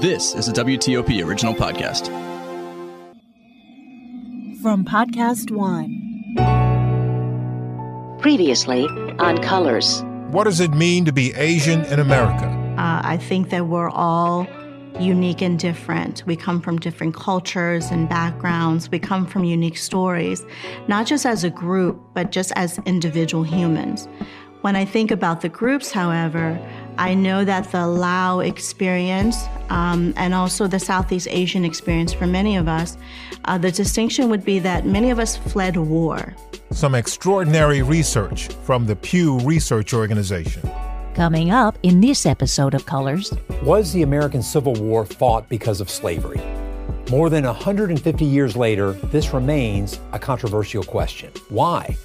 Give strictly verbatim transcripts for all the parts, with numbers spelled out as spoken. This is a W T O P original podcast. From Podcast One. Previously on Colors. What does it mean to be Asian in America? Uh, I think that we're all unique and different. We come from different cultures and backgrounds. We come from unique stories, not just as a group, but just as individual humans. When I think about the groups, however, I know that the Lao experience um, and also the Southeast Asian experience for many of us, uh, the distinction would be that many of us fled war. Some extraordinary research from the Pew Research Organization. Coming up in this episode of Colors. Was the American Civil War fought because of slavery? More than one hundred fifty years later, this remains a controversial question. Why?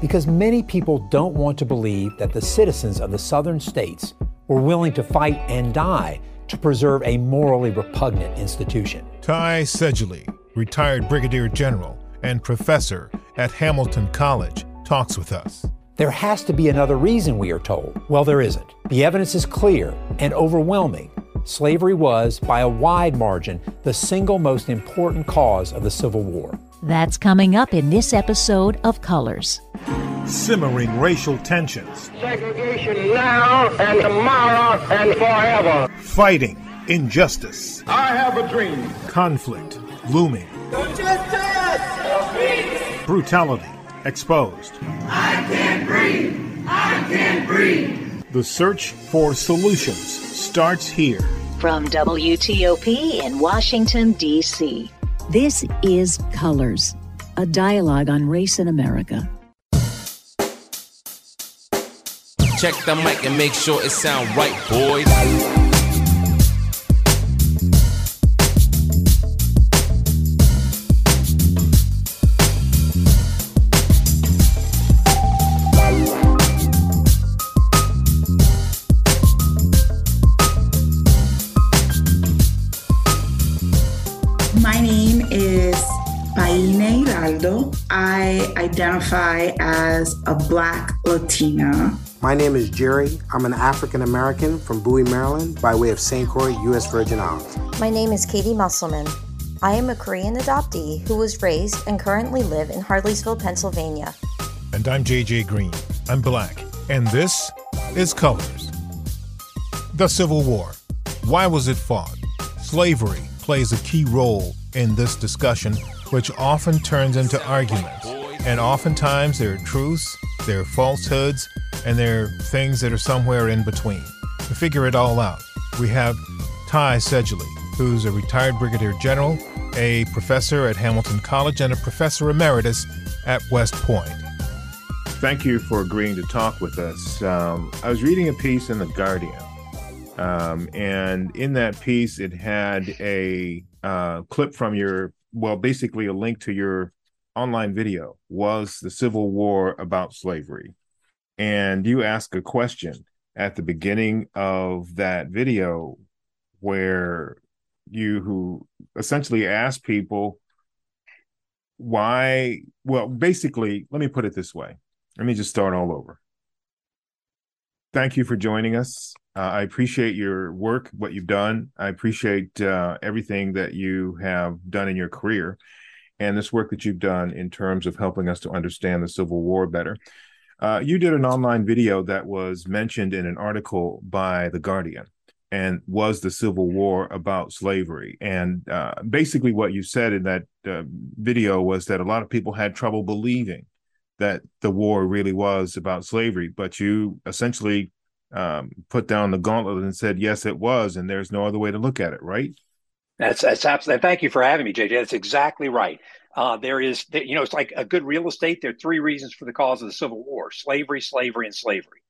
Because many people don't want to believe that the citizens of the southern states were willing to fight and die to preserve a morally repugnant institution. Ty Sedgley, retired brigadier general and professor at Hamilton College, talks with us. There has to be another reason, we are told. Well, there isn't. The evidence is clear and overwhelming. Slavery was, by a wide margin, the single most important cause of the Civil War. That's coming up in this episode of Colors. Simmering racial tensions. Segregation now and tomorrow and forever. Fighting injustice. I have a dream. Conflict looming. Justice! Brutality exposed. I can't breathe! I can't breathe! The search for solutions starts here. From W T O P in Washington, D C, this is Colors, a dialogue on race in America. Check the mic and make sure it sound right, boys. I identify as a Black Latina. My name is Jerry. I'm an African American from Bowie, Maryland, by way of Saint Croix, U S Virgin Islands. My name is Katie Musselman. I am a Korean adoptee who was raised and currently live in Hartleysville, Pennsylvania. And I'm J J Green. I'm Black. And this is Colors. The Civil War. Why was it fought? Slavery plays a key role in this discussion, which often turns into arguments. And oftentimes there are truths, there are falsehoods, and there are things that are somewhere in between. To figure it all out, we have Ty Sedgley, who's a retired brigadier general, a professor at Hamilton College, and a professor emeritus at West Point. Thank you for agreeing to talk with us. Um, I was reading a piece in The Guardian, um, and in that piece it had a uh, clip from your Well, basically a link to your online video, was the Civil War about slavery? And you ask a question at the beginning of that video where you who essentially ask people why, well, basically, let me put it this way. Let me just start all over. Thank you for joining us. Uh, I appreciate your work, what you've done. I appreciate uh, everything that you have done in your career and this work that you've done in terms of helping us to understand the Civil War better. Uh, you did an online video that was mentioned in an article by The Guardian, and was the Civil War about slavery? And uh, basically what you said in that uh, video was that a lot of people had trouble believing that the war really was about slavery, but you essentially Um, put down the gauntlet and said, yes, it was, and there's no other way to look at it, right? That's that's absolutely. Thank you for having me, J J. That's exactly right. Uh, there is, you know, it's like a good real estate. There are three reasons for the cause of the Civil War: slavery, slavery, and slavery.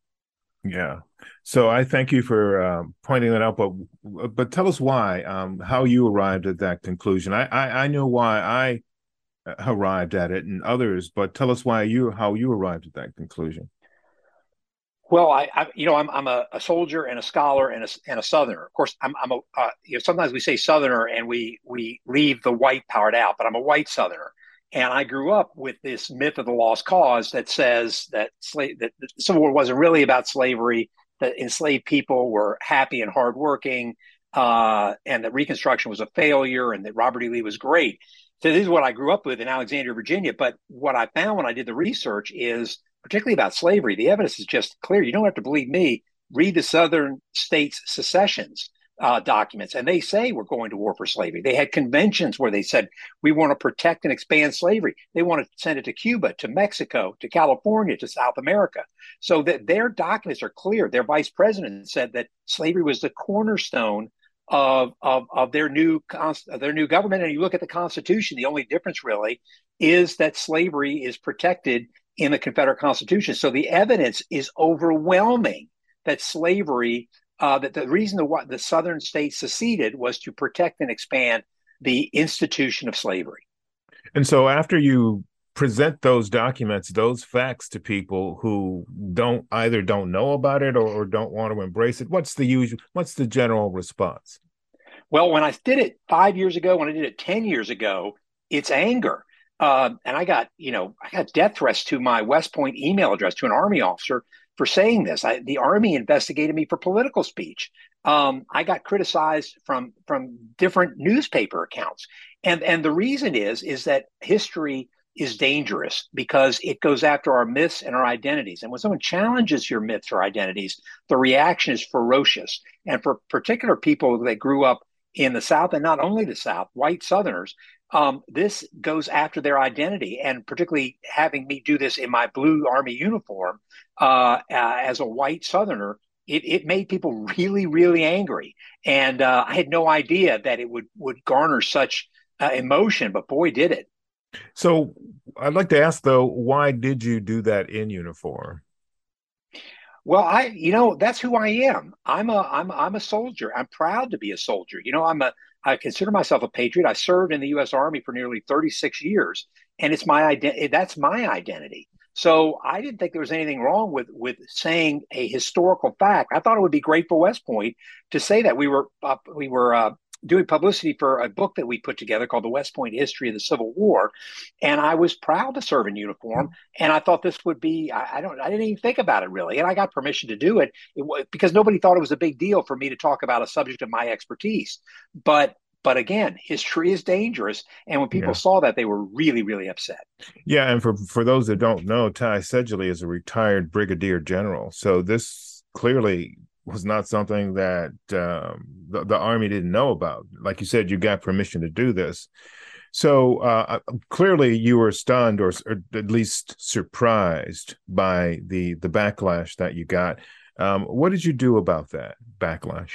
Yeah. So I thank you for uh, pointing that out, but but tell us why, um, how you arrived at that conclusion. I, I I know why I arrived at it and others, but tell us why you how you arrived at that conclusion. Well, I, I, you know, I'm I'm a, a soldier and a scholar and a and a Southerner. Of course, I'm I'm a uh, you know, sometimes we say Southerner and we we leave the white part out, but I'm a white Southerner, and I grew up with this myth of the lost cause that says that slave that the Civil War wasn't really about slavery, that enslaved people were happy and hardworking, uh, and that Reconstruction was a failure and that Robert E. Lee was great. So this is what I grew up with in Alexandria, Virginia. But what I found when I did the research is, particularly about slavery, the evidence is just clear. You don't have to believe me. Read the Southern States secessions uh, documents, and they say we're going to war for slavery. They had conventions where they said, we want to protect and expand slavery. They want to send it to Cuba, to Mexico, to California, to South America. So that their documents are clear. Their vice president said that slavery was the cornerstone Of, of of their new their new government. And you look at the Constitution, the only difference really is that slavery is protected in the Confederate Constitution. So the evidence is overwhelming that slavery, uh, that the reason the, the Southern states seceded was to protect and expand the institution of slavery. And so after you present those documents, those facts to people who don't either don't know about it or, or don't want to embrace it, what's the usual, what's the general response? Well, when I did it five years ago, when I did it ten years ago, it's anger. Uh, and I got, you know, I got death threats to my West Point email address, to an Army officer, for saying this. I, the Army investigated me for political speech. Um, I got criticized from from different newspaper accounts. And, and the reason is, is that history is dangerous because it goes after our myths and our identities. And when someone challenges your myths or identities, the reaction is ferocious. And for particular people that grew up in the South, and not only the South, white Southerners, um, this goes after their identity. And particularly having me do this in my blue Army uniform uh, uh, as a white Southerner, It, it made people really, really angry. And uh, I had no idea that it would, would garner such uh, emotion, but boy, did it. So I'd like to ask, though, why did you do that in uniform? Well, I, you know, that's who I am. I'm a, I'm, I'm a soldier. I'm proud to be a soldier. You know, I'm a, I consider myself a patriot. I served in the U S Army for nearly thirty-six years, and it's my identity. That's my identity. So I didn't think there was anything wrong with, with saying a historical fact. I thought it would be great for West Point to say that we were, uh, we were, uh, doing publicity for a book that we put together called The West Point History of the Civil War. And I was proud to serve in uniform. And I thought this would be, I, I don't, I didn't even think about it really. And I got permission to do it, it because nobody thought it was a big deal for me to talk about a subject of my expertise. But, but again, history is dangerous. And when people yeah. saw that, they were really, really upset. Yeah. And for, for those that don't know, Ty Sedgley is a retired brigadier general. So this clearly was not something that um, the, the Army didn't know about. Like you said, you got permission to do this. So uh, clearly you were stunned or, or at least surprised by the, the backlash that you got. Um, what did you do about that backlash?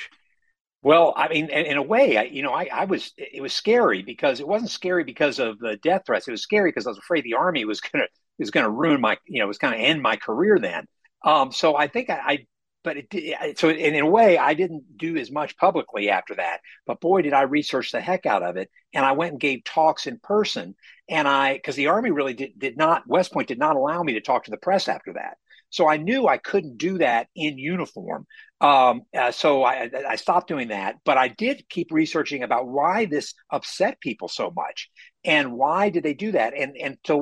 Well, I mean, in, in a way, I, you know, I, I was, it was scary because it wasn't scary because of the death threats. It was scary because I was afraid the Army was going to, was going to ruin my, you know, was going to end my career then. Um, so I think I, I But it, so in a way, I didn't do as much publicly after that. But boy, did I research the heck out of it. And I went and gave talks in person. And I, because the Army really did, did not, West Point did not allow me to talk to the press after that. So I knew I couldn't do that in uniform. Um, uh, so I, I stopped doing that. But I did keep researching about why this upset people so much. And why did they do that? And, and so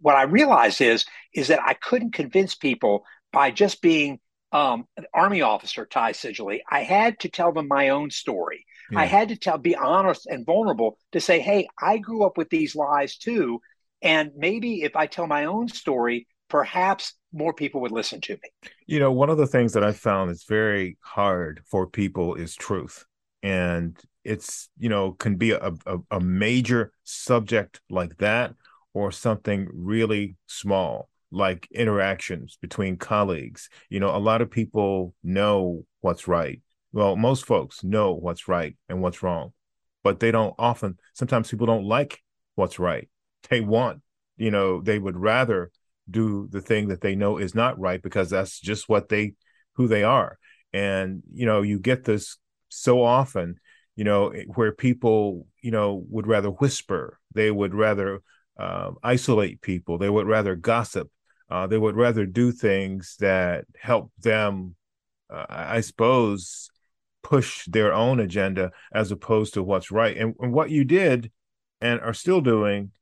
what I realized is, is that I couldn't convince people by just being Um, Army officer Ty Sedgley. I had to tell them my own story. Yeah. I had to tell, be honest and vulnerable to say, hey, I grew up with these lies too. And maybe if I tell my own story, perhaps more people would listen to me. You know, one of the things that I found is very hard for people is truth. And it's, you know, can be a, a, a major subject like that or something really small, like interactions between colleagues. You know, a lot of people know what's right. Well, most folks know what's right and what's wrong, but they don't often, sometimes people don't like what's right. They want, you know, they would rather do the thing that they know is not right because that's just what they, who they are. And, you know, you get this so often, you know, where people, you know, would rather whisper, they would rather uh, isolate people, they would rather gossip. Uh, they would rather do things that help them, uh, I suppose, push their own agenda as opposed to what's right. And, and what you did and are still doing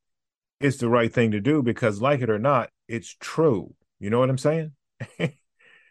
is the right thing to do because, like it or not, it's true. You know what I'm saying?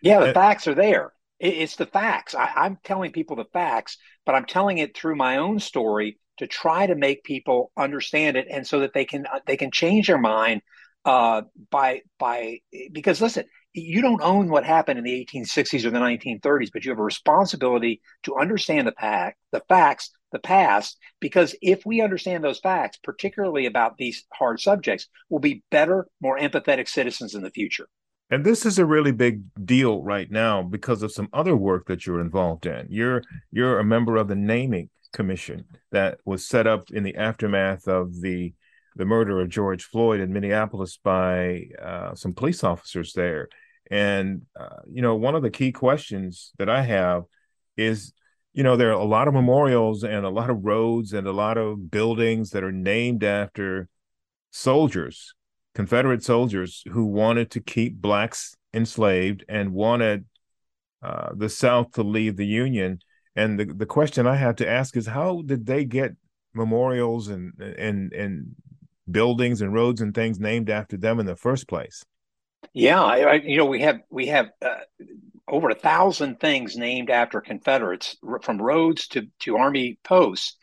Yeah, the and, facts are there. It's the facts. I, I'm telling people the facts, but I'm telling it through my own story to try to make people understand it, and so that they can they can change their mind. Uh, by by because listen, you don't own what happened in the eighteen sixties or the nineteen thirties, but you have a responsibility to understand the fact, the facts, the past. Because if we understand those facts, particularly about these hard subjects, we'll be better, more empathetic citizens in the future. And this is a really big deal right now because of some other work that you're involved in. You're you're a member of the Naming Commission that was set up in the aftermath of the the murder of George Floyd in Minneapolis by uh, some police officers there. And, uh, you know, one of the key questions that I have is, you know, there are a lot of memorials and a lot of roads and a lot of buildings that are named after soldiers, Confederate soldiers who wanted to keep Blacks enslaved and wanted uh, the South to leave the Union. And the, the question I have to ask is, how did they get memorials and and and buildings and roads and things named after them in the first place? Yeah, I, I, you know, we have we have uh, over a thousand things named after Confederates, r- from roads to, to Army posts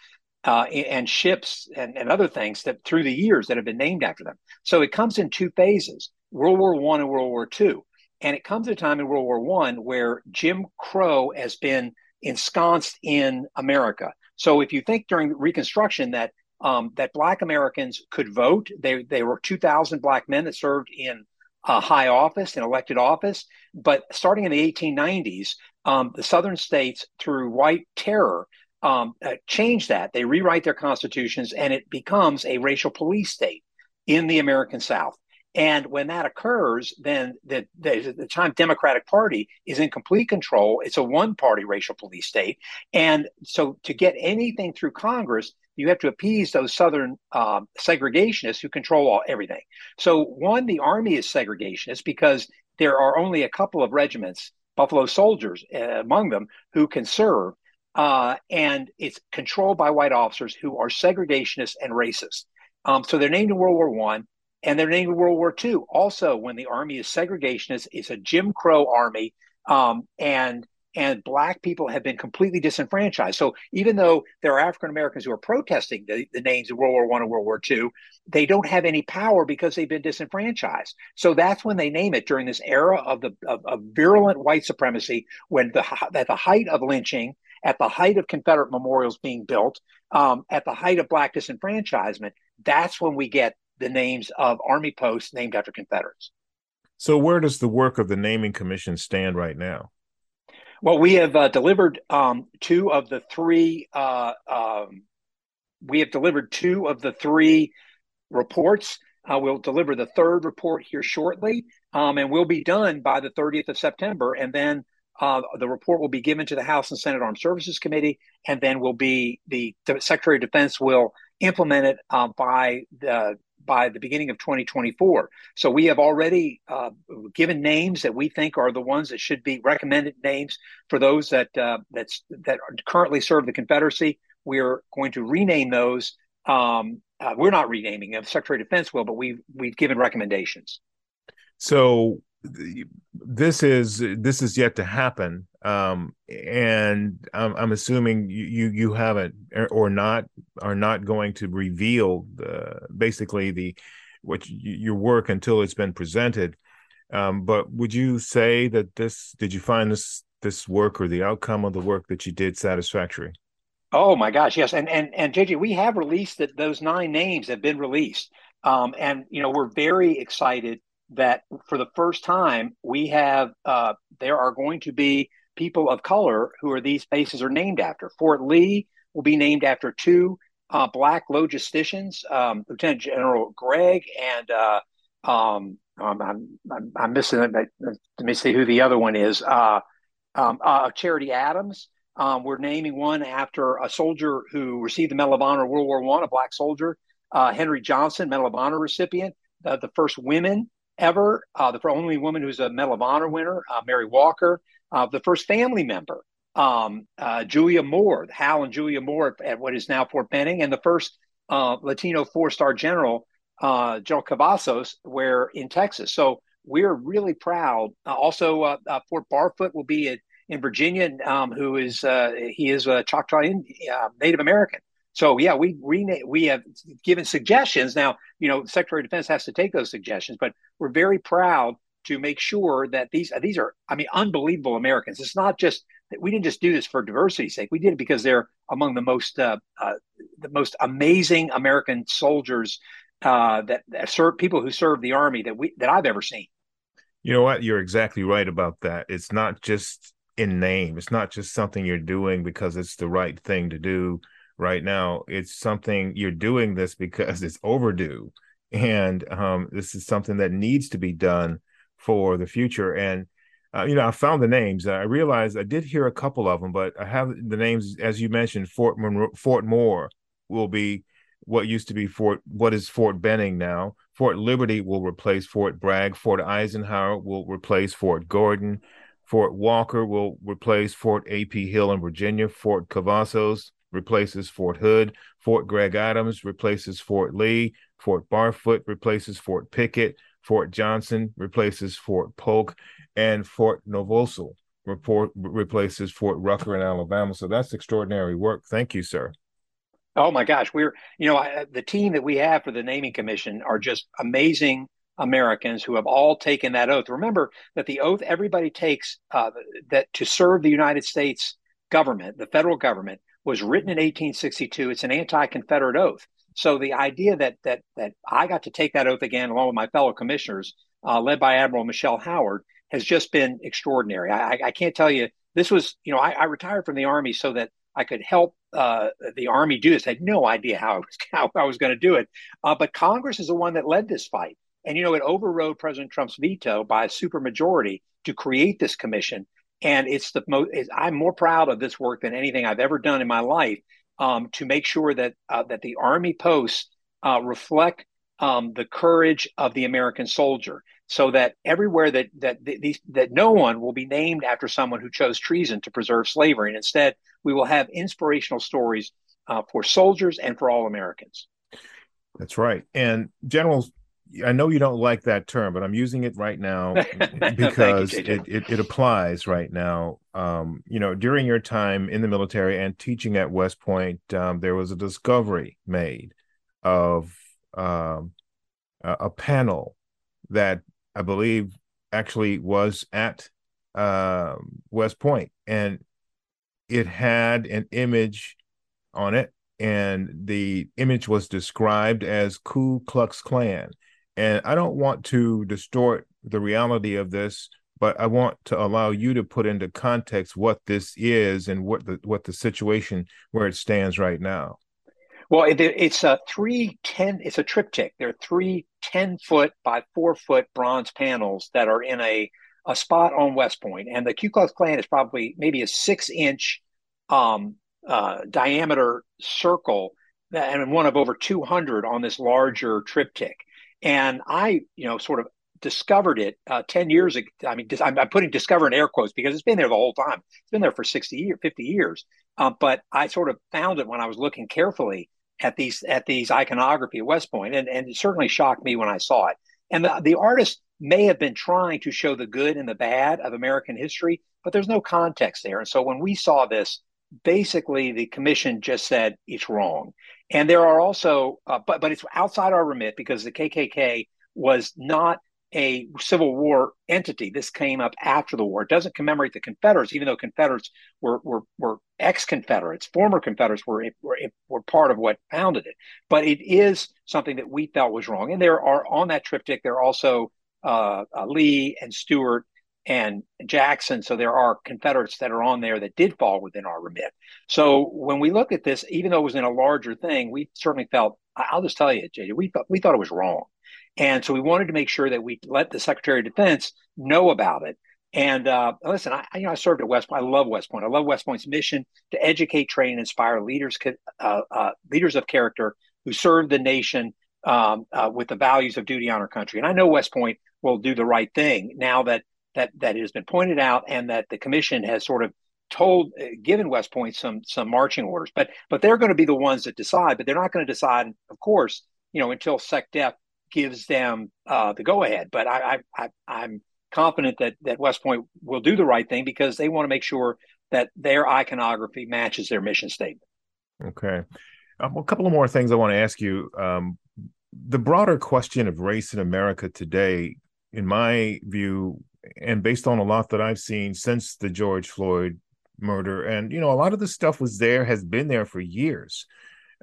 uh, and ships and, and other things that through the years that have been named after them. So it comes in two phases, World War One and World War Two. And it comes at a time in World War One where Jim Crow has been ensconced in America. So if you think during Reconstruction that um, that Black Americans could vote, they they were two thousand Black men that served in uh, high office and elected office. But starting in the eighteen nineties, um, the Southern states, through white terror, um, uh, change that. They rewrite their constitutions, and it becomes a racial police state in the American South. And when that occurs, then the, the, the time Democratic Party is in complete control. It's a one-party racial police state. And so to get anything through Congress, you have to appease those Southern um, segregationists who control all everything. So one, the Army is segregationist because there are only a couple of regiments, Buffalo soldiers uh, among them, who can serve. Uh, and it's controlled by white officers who are segregationists and racist. Um, so they're named in World War One. And they're named World War Two. Also, when the Army is segregationist, it's a Jim Crow Army, um, and and Black people have been completely disenfranchised. So even though there are African Americans who are protesting the, the names of World War One and World War Two, they don't have any power because they've been disenfranchised. So that's when they name it, during this era of the of, of virulent white supremacy, when the at the height of lynching, at the height of Confederate memorials being built, um, at the height of Black disenfranchisement. That's when we get the names of Army posts named after Confederates. So where does the work of the Naming Commission stand right now? Well, we have uh, delivered um, two of the three. Uh, um, we have delivered two of the three reports. Uh, we'll deliver the third report here shortly, um, and we'll be done by the thirtieth of September. And then uh, the report will be given to the House and Senate Armed Services Committee, and then will be the Secretary of Defense will implement it uh, by the by the beginning of twenty twenty-four. So we have already uh, given names that we think are the ones that should be recommended names for those that uh, that's, that are currently serve the Confederacy. We're going to rename those. Um, uh, we're not renaming them. Secretary of Defense will, but we've, we've given recommendations. So this is this is yet to happen. Um, and I'm, I'm assuming you, you, you haven't or not are not going to reveal the, basically the what you, your work until it's been presented. Um, but would you say that this did you find this this work or the outcome of the work that you did satisfactory? Oh, my gosh. Yes. And and and J J, we have released that. Those nine names have been released. Um, and, you know, we're very excited that for the first time we have uh, there are going to be people of color who are these places are named after. Fort Lee will be named after two uh, Black logisticians, um, Lieutenant General Gregg, and uh, um, I'm, I'm, I'm missing it. Let me see who the other one is. Uh, um, uh, Charity Adams. Um, we're naming one after a soldier who received the Medal of Honor in World War One, a Black soldier, uh, Henry Johnson, Medal of Honor recipient, uh, the first women ever, uh, the only woman who's a Medal of Honor winner, uh, Mary Walker. Uh, the first family member, um, uh, Julia Moore, Hal and Julia Moore at, at what is now Fort Benning, and the first uh, Latino four-star general, uh, General Cavazos, where in Texas. So we're really proud. Uh, also, uh, uh, Fort Barfoot will be at, in Virginia, um, who is uh, he is a Choctaw Indian, uh, Native American. So yeah, we rena- we have given suggestions. Now, you know, the Secretary of Defense has to take those suggestions, but we're very proud to make sure that these these are, I mean, unbelievable Americans. It's not just that we didn't just do this for diversity's sake. We did it because they're among the most uh, uh, the most amazing American soldiers uh, that, that serve people who serve the Army that we that I've ever seen. You know what? You're exactly right about that. It's not just in name. It's not just something you're doing because it's the right thing to do right now. It's something you're doing this because it's overdue, and um, this is something that needs to be done for the future. And, uh, you know, I found the names. I realized I did hear a couple of them, but I have the names, as you mentioned. Fort Monroe, Fort Moore will be what used to be Fort, what is Fort Benning now. Fort Liberty will replace Fort Bragg. Fort Eisenhower will replace Fort Gordon. Fort Walker will replace Fort A P. Hill in Virginia. Fort Cavazos replaces Fort Hood. Fort Greg Adams replaces Fort Lee. Fort Barfoot replaces Fort Pickett. Fort Johnson replaces Fort Polk, and Fort Novosel report, replaces Fort Rucker in Alabama. So that's extraordinary work. Thank you, sir. Oh my gosh, we're you know I, the team that we have for the Naming Commission are just amazing Americans who have all taken that oath. Remember that the oath everybody takes uh, that to serve the United States government, the federal government, was written in eighteen sixty-two. It's an anti-Confederate oath. So the idea that that that I got to take that oath again, along with my fellow commissioners, uh, led by Admiral Michelle Howard, has just been extraordinary. I, I can't tell you, this was, you know, I, I retired from the Army so that I could help uh, the Army do this. I had no idea how I was, how I was going to do it. Uh, but Congress is the one that led this fight. And, you know, it overrode President Trump's veto by a supermajority to create this commission. And it's the most, I'm more proud of this work than anything I've ever done in my life. Um, to make sure that uh, that the Army posts uh, reflect um, the courage of the American soldier, so that everywhere that that th- these that no one will be named after someone who chose treason to preserve slavery, and instead we will have inspirational stories uh, for soldiers and for all Americans. That's right. And General, I know you don't like that term, but I'm using it right now because you, it, it, it applies right now. Um, you know, during your time in the military and teaching at West Point, um, there was a discovery made of um, a, a panel that I believe actually was at uh, West Point, and it had an image on it, and the image was described as Ku Klux Klan. And I don't want to distort the reality of this, but I want to allow you to put into context what this is and what the what the situation where it stands right now. Well, it, it's a three ten. It's a triptych. There are three ten foot by four foot bronze panels that are in a a spot on West Point, and the Ku Klux Klan is probably maybe a six inch um, uh, diameter circle, and one of over two hundred on this larger triptych. And I, you know, sort of discovered it uh, ten years ago. I mean, I'm, I'm putting discover in air quotes because it's been there the whole time. It's been there for sixty years, fifty years. Uh, but I sort of found it when I was looking carefully at these at these iconography at West Point. And, and it certainly shocked me when I saw it. And the, the artist may have been trying to show the good and the bad of American history, but there's no context there. And so when we saw this, basically the commission just said it's wrong. And there are also, uh, but but it's outside our remit because the K K K was not a Civil War entity. This came up after the war. It doesn't commemorate the Confederates, even though Confederates were were, were ex-Confederates, former Confederates were, were were part of what founded it. But it is something that we felt was wrong. And there are, on that triptych, there are also uh, uh, Lee and Stewart and Jackson. So there are Confederates that are on there that did fall within our remit. So when we look at this, even though it was in a larger thing, we certainly felt, I'll just tell you, J J, we thought, we thought it was wrong. And so we wanted to make sure that we let the Secretary of Defense know about it. And uh, listen, I, you know, I served at West Point. I love West Point. I love West Point's mission to educate, train, and inspire leaders, uh, uh, leaders of character who serve the nation um, uh, with the values of duty, honor, country. And I know West Point will do the right thing now that that that it has been pointed out and that the commission has sort of told, uh, given West Point some some marching orders, but but they're going to be the ones that decide, but they're not going to decide, of course, you know, until SecDef gives them uh, the go ahead. But I, I, I, I'm confident that that West Point will do the right thing because they want to make sure that their iconography matches their mission statement. Okay. Um, a couple of more things I want to ask you. Um, the broader question of race in America today, in my view, and based on a lot that I've seen since the George Floyd murder, and, you know, a lot of the stuff was there, has been there for years.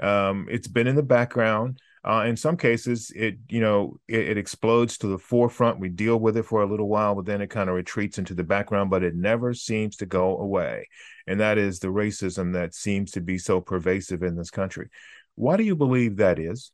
Um, it's been in the background. Uh, in some cases, it, you know, it, it explodes to the forefront. We deal with it for a little while, but then it kind of retreats into the background, but it never seems to go away. And that is the racism that seems to be so pervasive in this country. Why do you believe that is?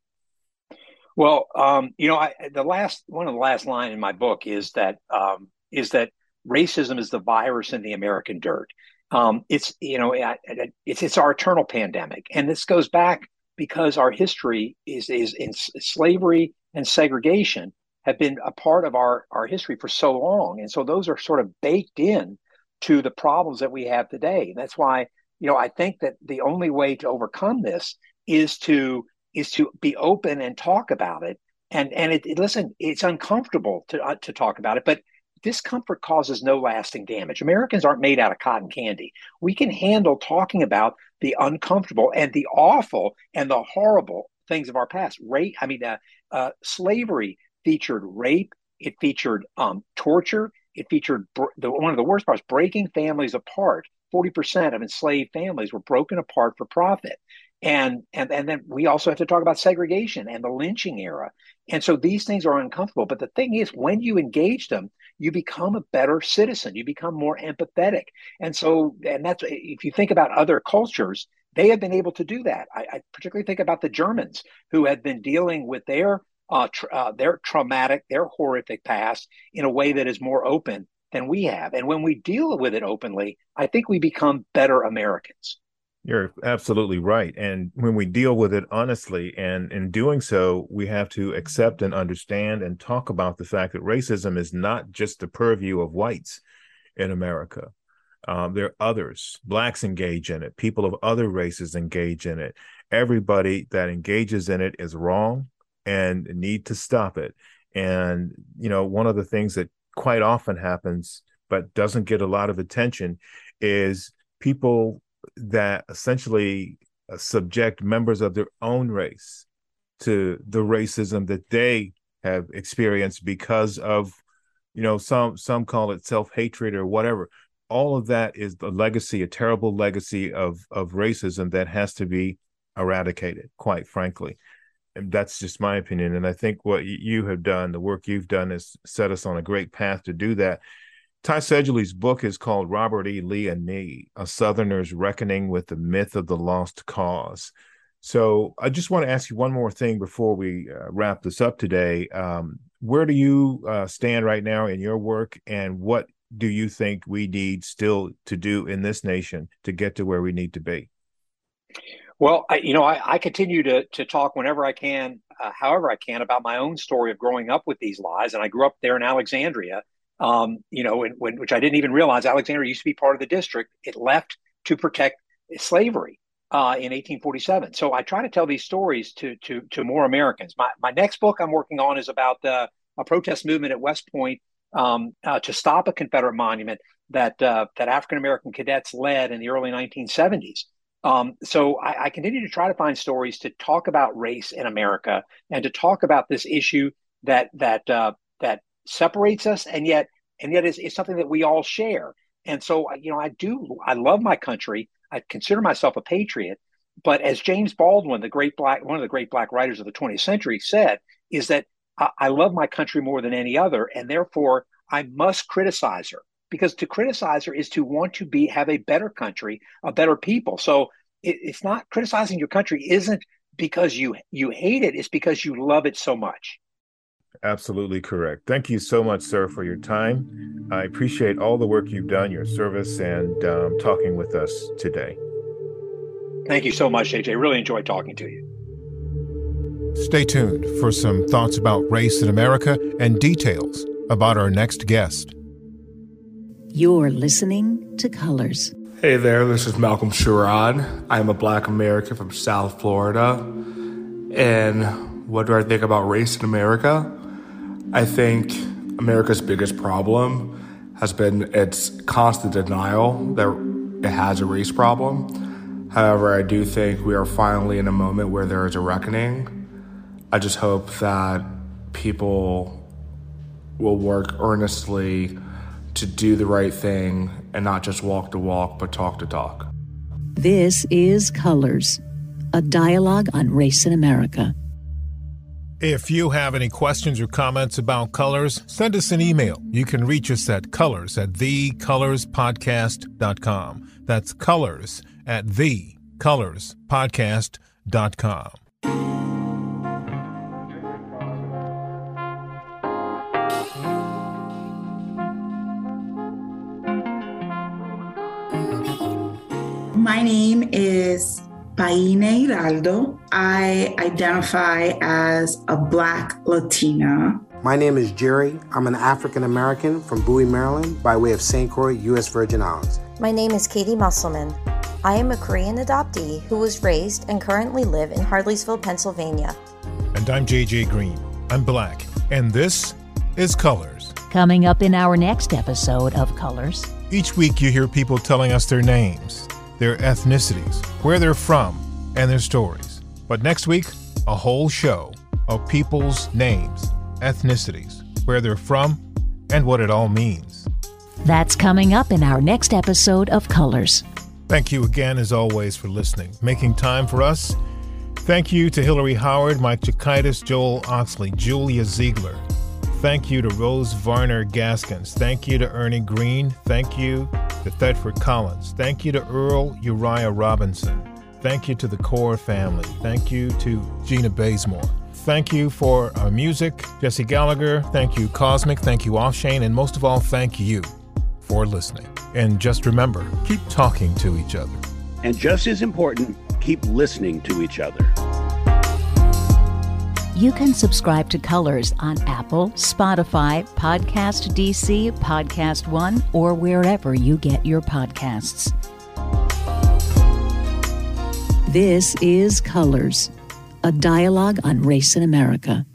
Well, um, you know, I, the last one of the last line in my book is that um, is that racism is the virus in the American dirt. Um, it's, you know, it's it's our eternal pandemic. And this goes back because our history is is in slavery and segregation have been a part of our, our history for so long. And so those are sort of baked in to the problems that we have today. And that's why, you know, I think that the only way to overcome this is to is to be open and talk about it. And and it, it, listen, it's uncomfortable to uh, to talk about it, but discomfort causes no lasting damage. Americans aren't made out of cotton candy. We can handle talking about the uncomfortable and the awful and the horrible things of our past. Rape, I mean, uh, uh, slavery featured rape. It featured um, torture. It featured br- the, one of the worst parts, breaking families apart. forty percent of enslaved families were broken apart for profit. And, and and then we also have to talk about segregation and the lynching era. And so these things are uncomfortable. But the thing is, when you engage them, you become a better citizen. You become more empathetic. And so, and that's, if you think about other cultures, they have been able to do that. I, I particularly think about the Germans, who had been dealing with their uh, tra- uh, their traumatic, their horrific past in a way that is more open than we have. And when we deal with it openly, I think we become better Americans. You're absolutely right. And when we deal with it honestly, and in doing so, we have to accept and understand and talk about the fact that racism is not just the purview of whites in America. Um, there are others. Blacks engage in it. People of other races engage in it. Everybody that engages in it is wrong and need to stop it. And, you know, one of the things that quite often happens, but doesn't get a lot of attention, is people that essentially subject members of their own race to the racism that they have experienced because of, you know, some some call it self-hatred or whatever. All of that is the legacy, a terrible legacy of of racism that has to be eradicated, quite frankly. And that's just my opinion. And I think what you have done, the work you've done, has set us on a great path to do that. Ty Sedgley's book is called Robert E. Lee and Me, A Southerner's Reckoning with the Myth of the Lost Cause. So I just want to ask you one more thing before we uh, wrap this up today. Um, where do you uh, stand right now in your work, and what do you think we need still to do in this nation to get to where we need to be? Well, I, you know, I, I continue to to talk whenever I can, uh, however I can, about my own story of growing up with these lies. And I grew up there in Alexandria. Um, you know, and, when, which I didn't even realize Alexandria used to be part of the district. It left to protect slavery uh, in eighteen forty-seven. So I try to tell these stories to to to more Americans. My my next book I'm working on is about uh, a protest movement at West Point um, uh, to stop a Confederate monument that uh, that African American cadets led in the early nineteen seventies. Um, so I, I continue to try to find stories to talk about race in America and to talk about this issue that that uh, that. separates us, and yet and yet it's, it's something that we all share. And so, you know, I do I love my country. I consider myself a patriot. But as James Baldwin, the great black one of the great black writers of the twentieth century, said, is that I, I love my country more than any other, and therefore I must criticize her, because to criticize her is to want to be have a better country, a better people. So it, it's not criticizing your country isn't because you you hate it. It's because you love it so much. Absolutely correct. Thank you so much, sir, for your time. I appreciate all the work you've done, your service, and um, talking with us today. Thank you so much, A J. Really enjoyed talking to you. Stay tuned for some thoughts about race in America and details about our next guest. You're listening to Colors. Hey there, this is Malcolm Sherrod. I'm a Black American from South Florida. And what do I think about race in America? I think America's biggest problem has been its constant denial that it has a race problem. However, I do think we are finally in a moment where there is a reckoning. I just hope that people will work earnestly to do the right thing and not just walk the walk, but talk the talk. This is Colors, a dialogue on race in America. If you have any questions or comments about Colors, send us an email. You can reach us at colors at the colors podcast dot com. That's colors at the colors podcast dot com. My name is Paine Hidalgo. I identify as a Black Latina. My name is Jerry. I'm an African-American from Bowie, Maryland, by way of Saint Croix, U S Virgin Islands. My name is Katie Musselman. I am a Korean adoptee who was raised and currently live in Hartleysville, Pennsylvania. And I'm J J Green. I'm Black. And this is Colors. Coming up in our next episode of Colors. Each week you hear people telling us their names, their ethnicities, where they're from, and their stories. But next week, a whole show of people's names, ethnicities, where they're from, and what it all means. That's coming up in our next episode of Colors. Thank you again, as always, for listening, making time for us. Thank you to Hillary Howard, Mike Chikaitis, Joel Oxley, Julia Ziegler. Thank you to Rose Varner Gaskins. Thank you to Ernie Green. Thank you to Thetford Collins. Thank you to Earl Uriah Robinson. Thank you to the Core family. Thank you to Gina Bazemore. Thank you for our music, Jesse Gallagher. Thank you, Cosmic. Thank you, Offshane. And most of all, thank you for listening. And just remember, keep talking to each other. And just as important, keep listening to each other. You can subscribe to Colors on Apple, Spotify, Podcast D C, Podcast One, or wherever you get your podcasts. This is Colors, a dialogue on race in America.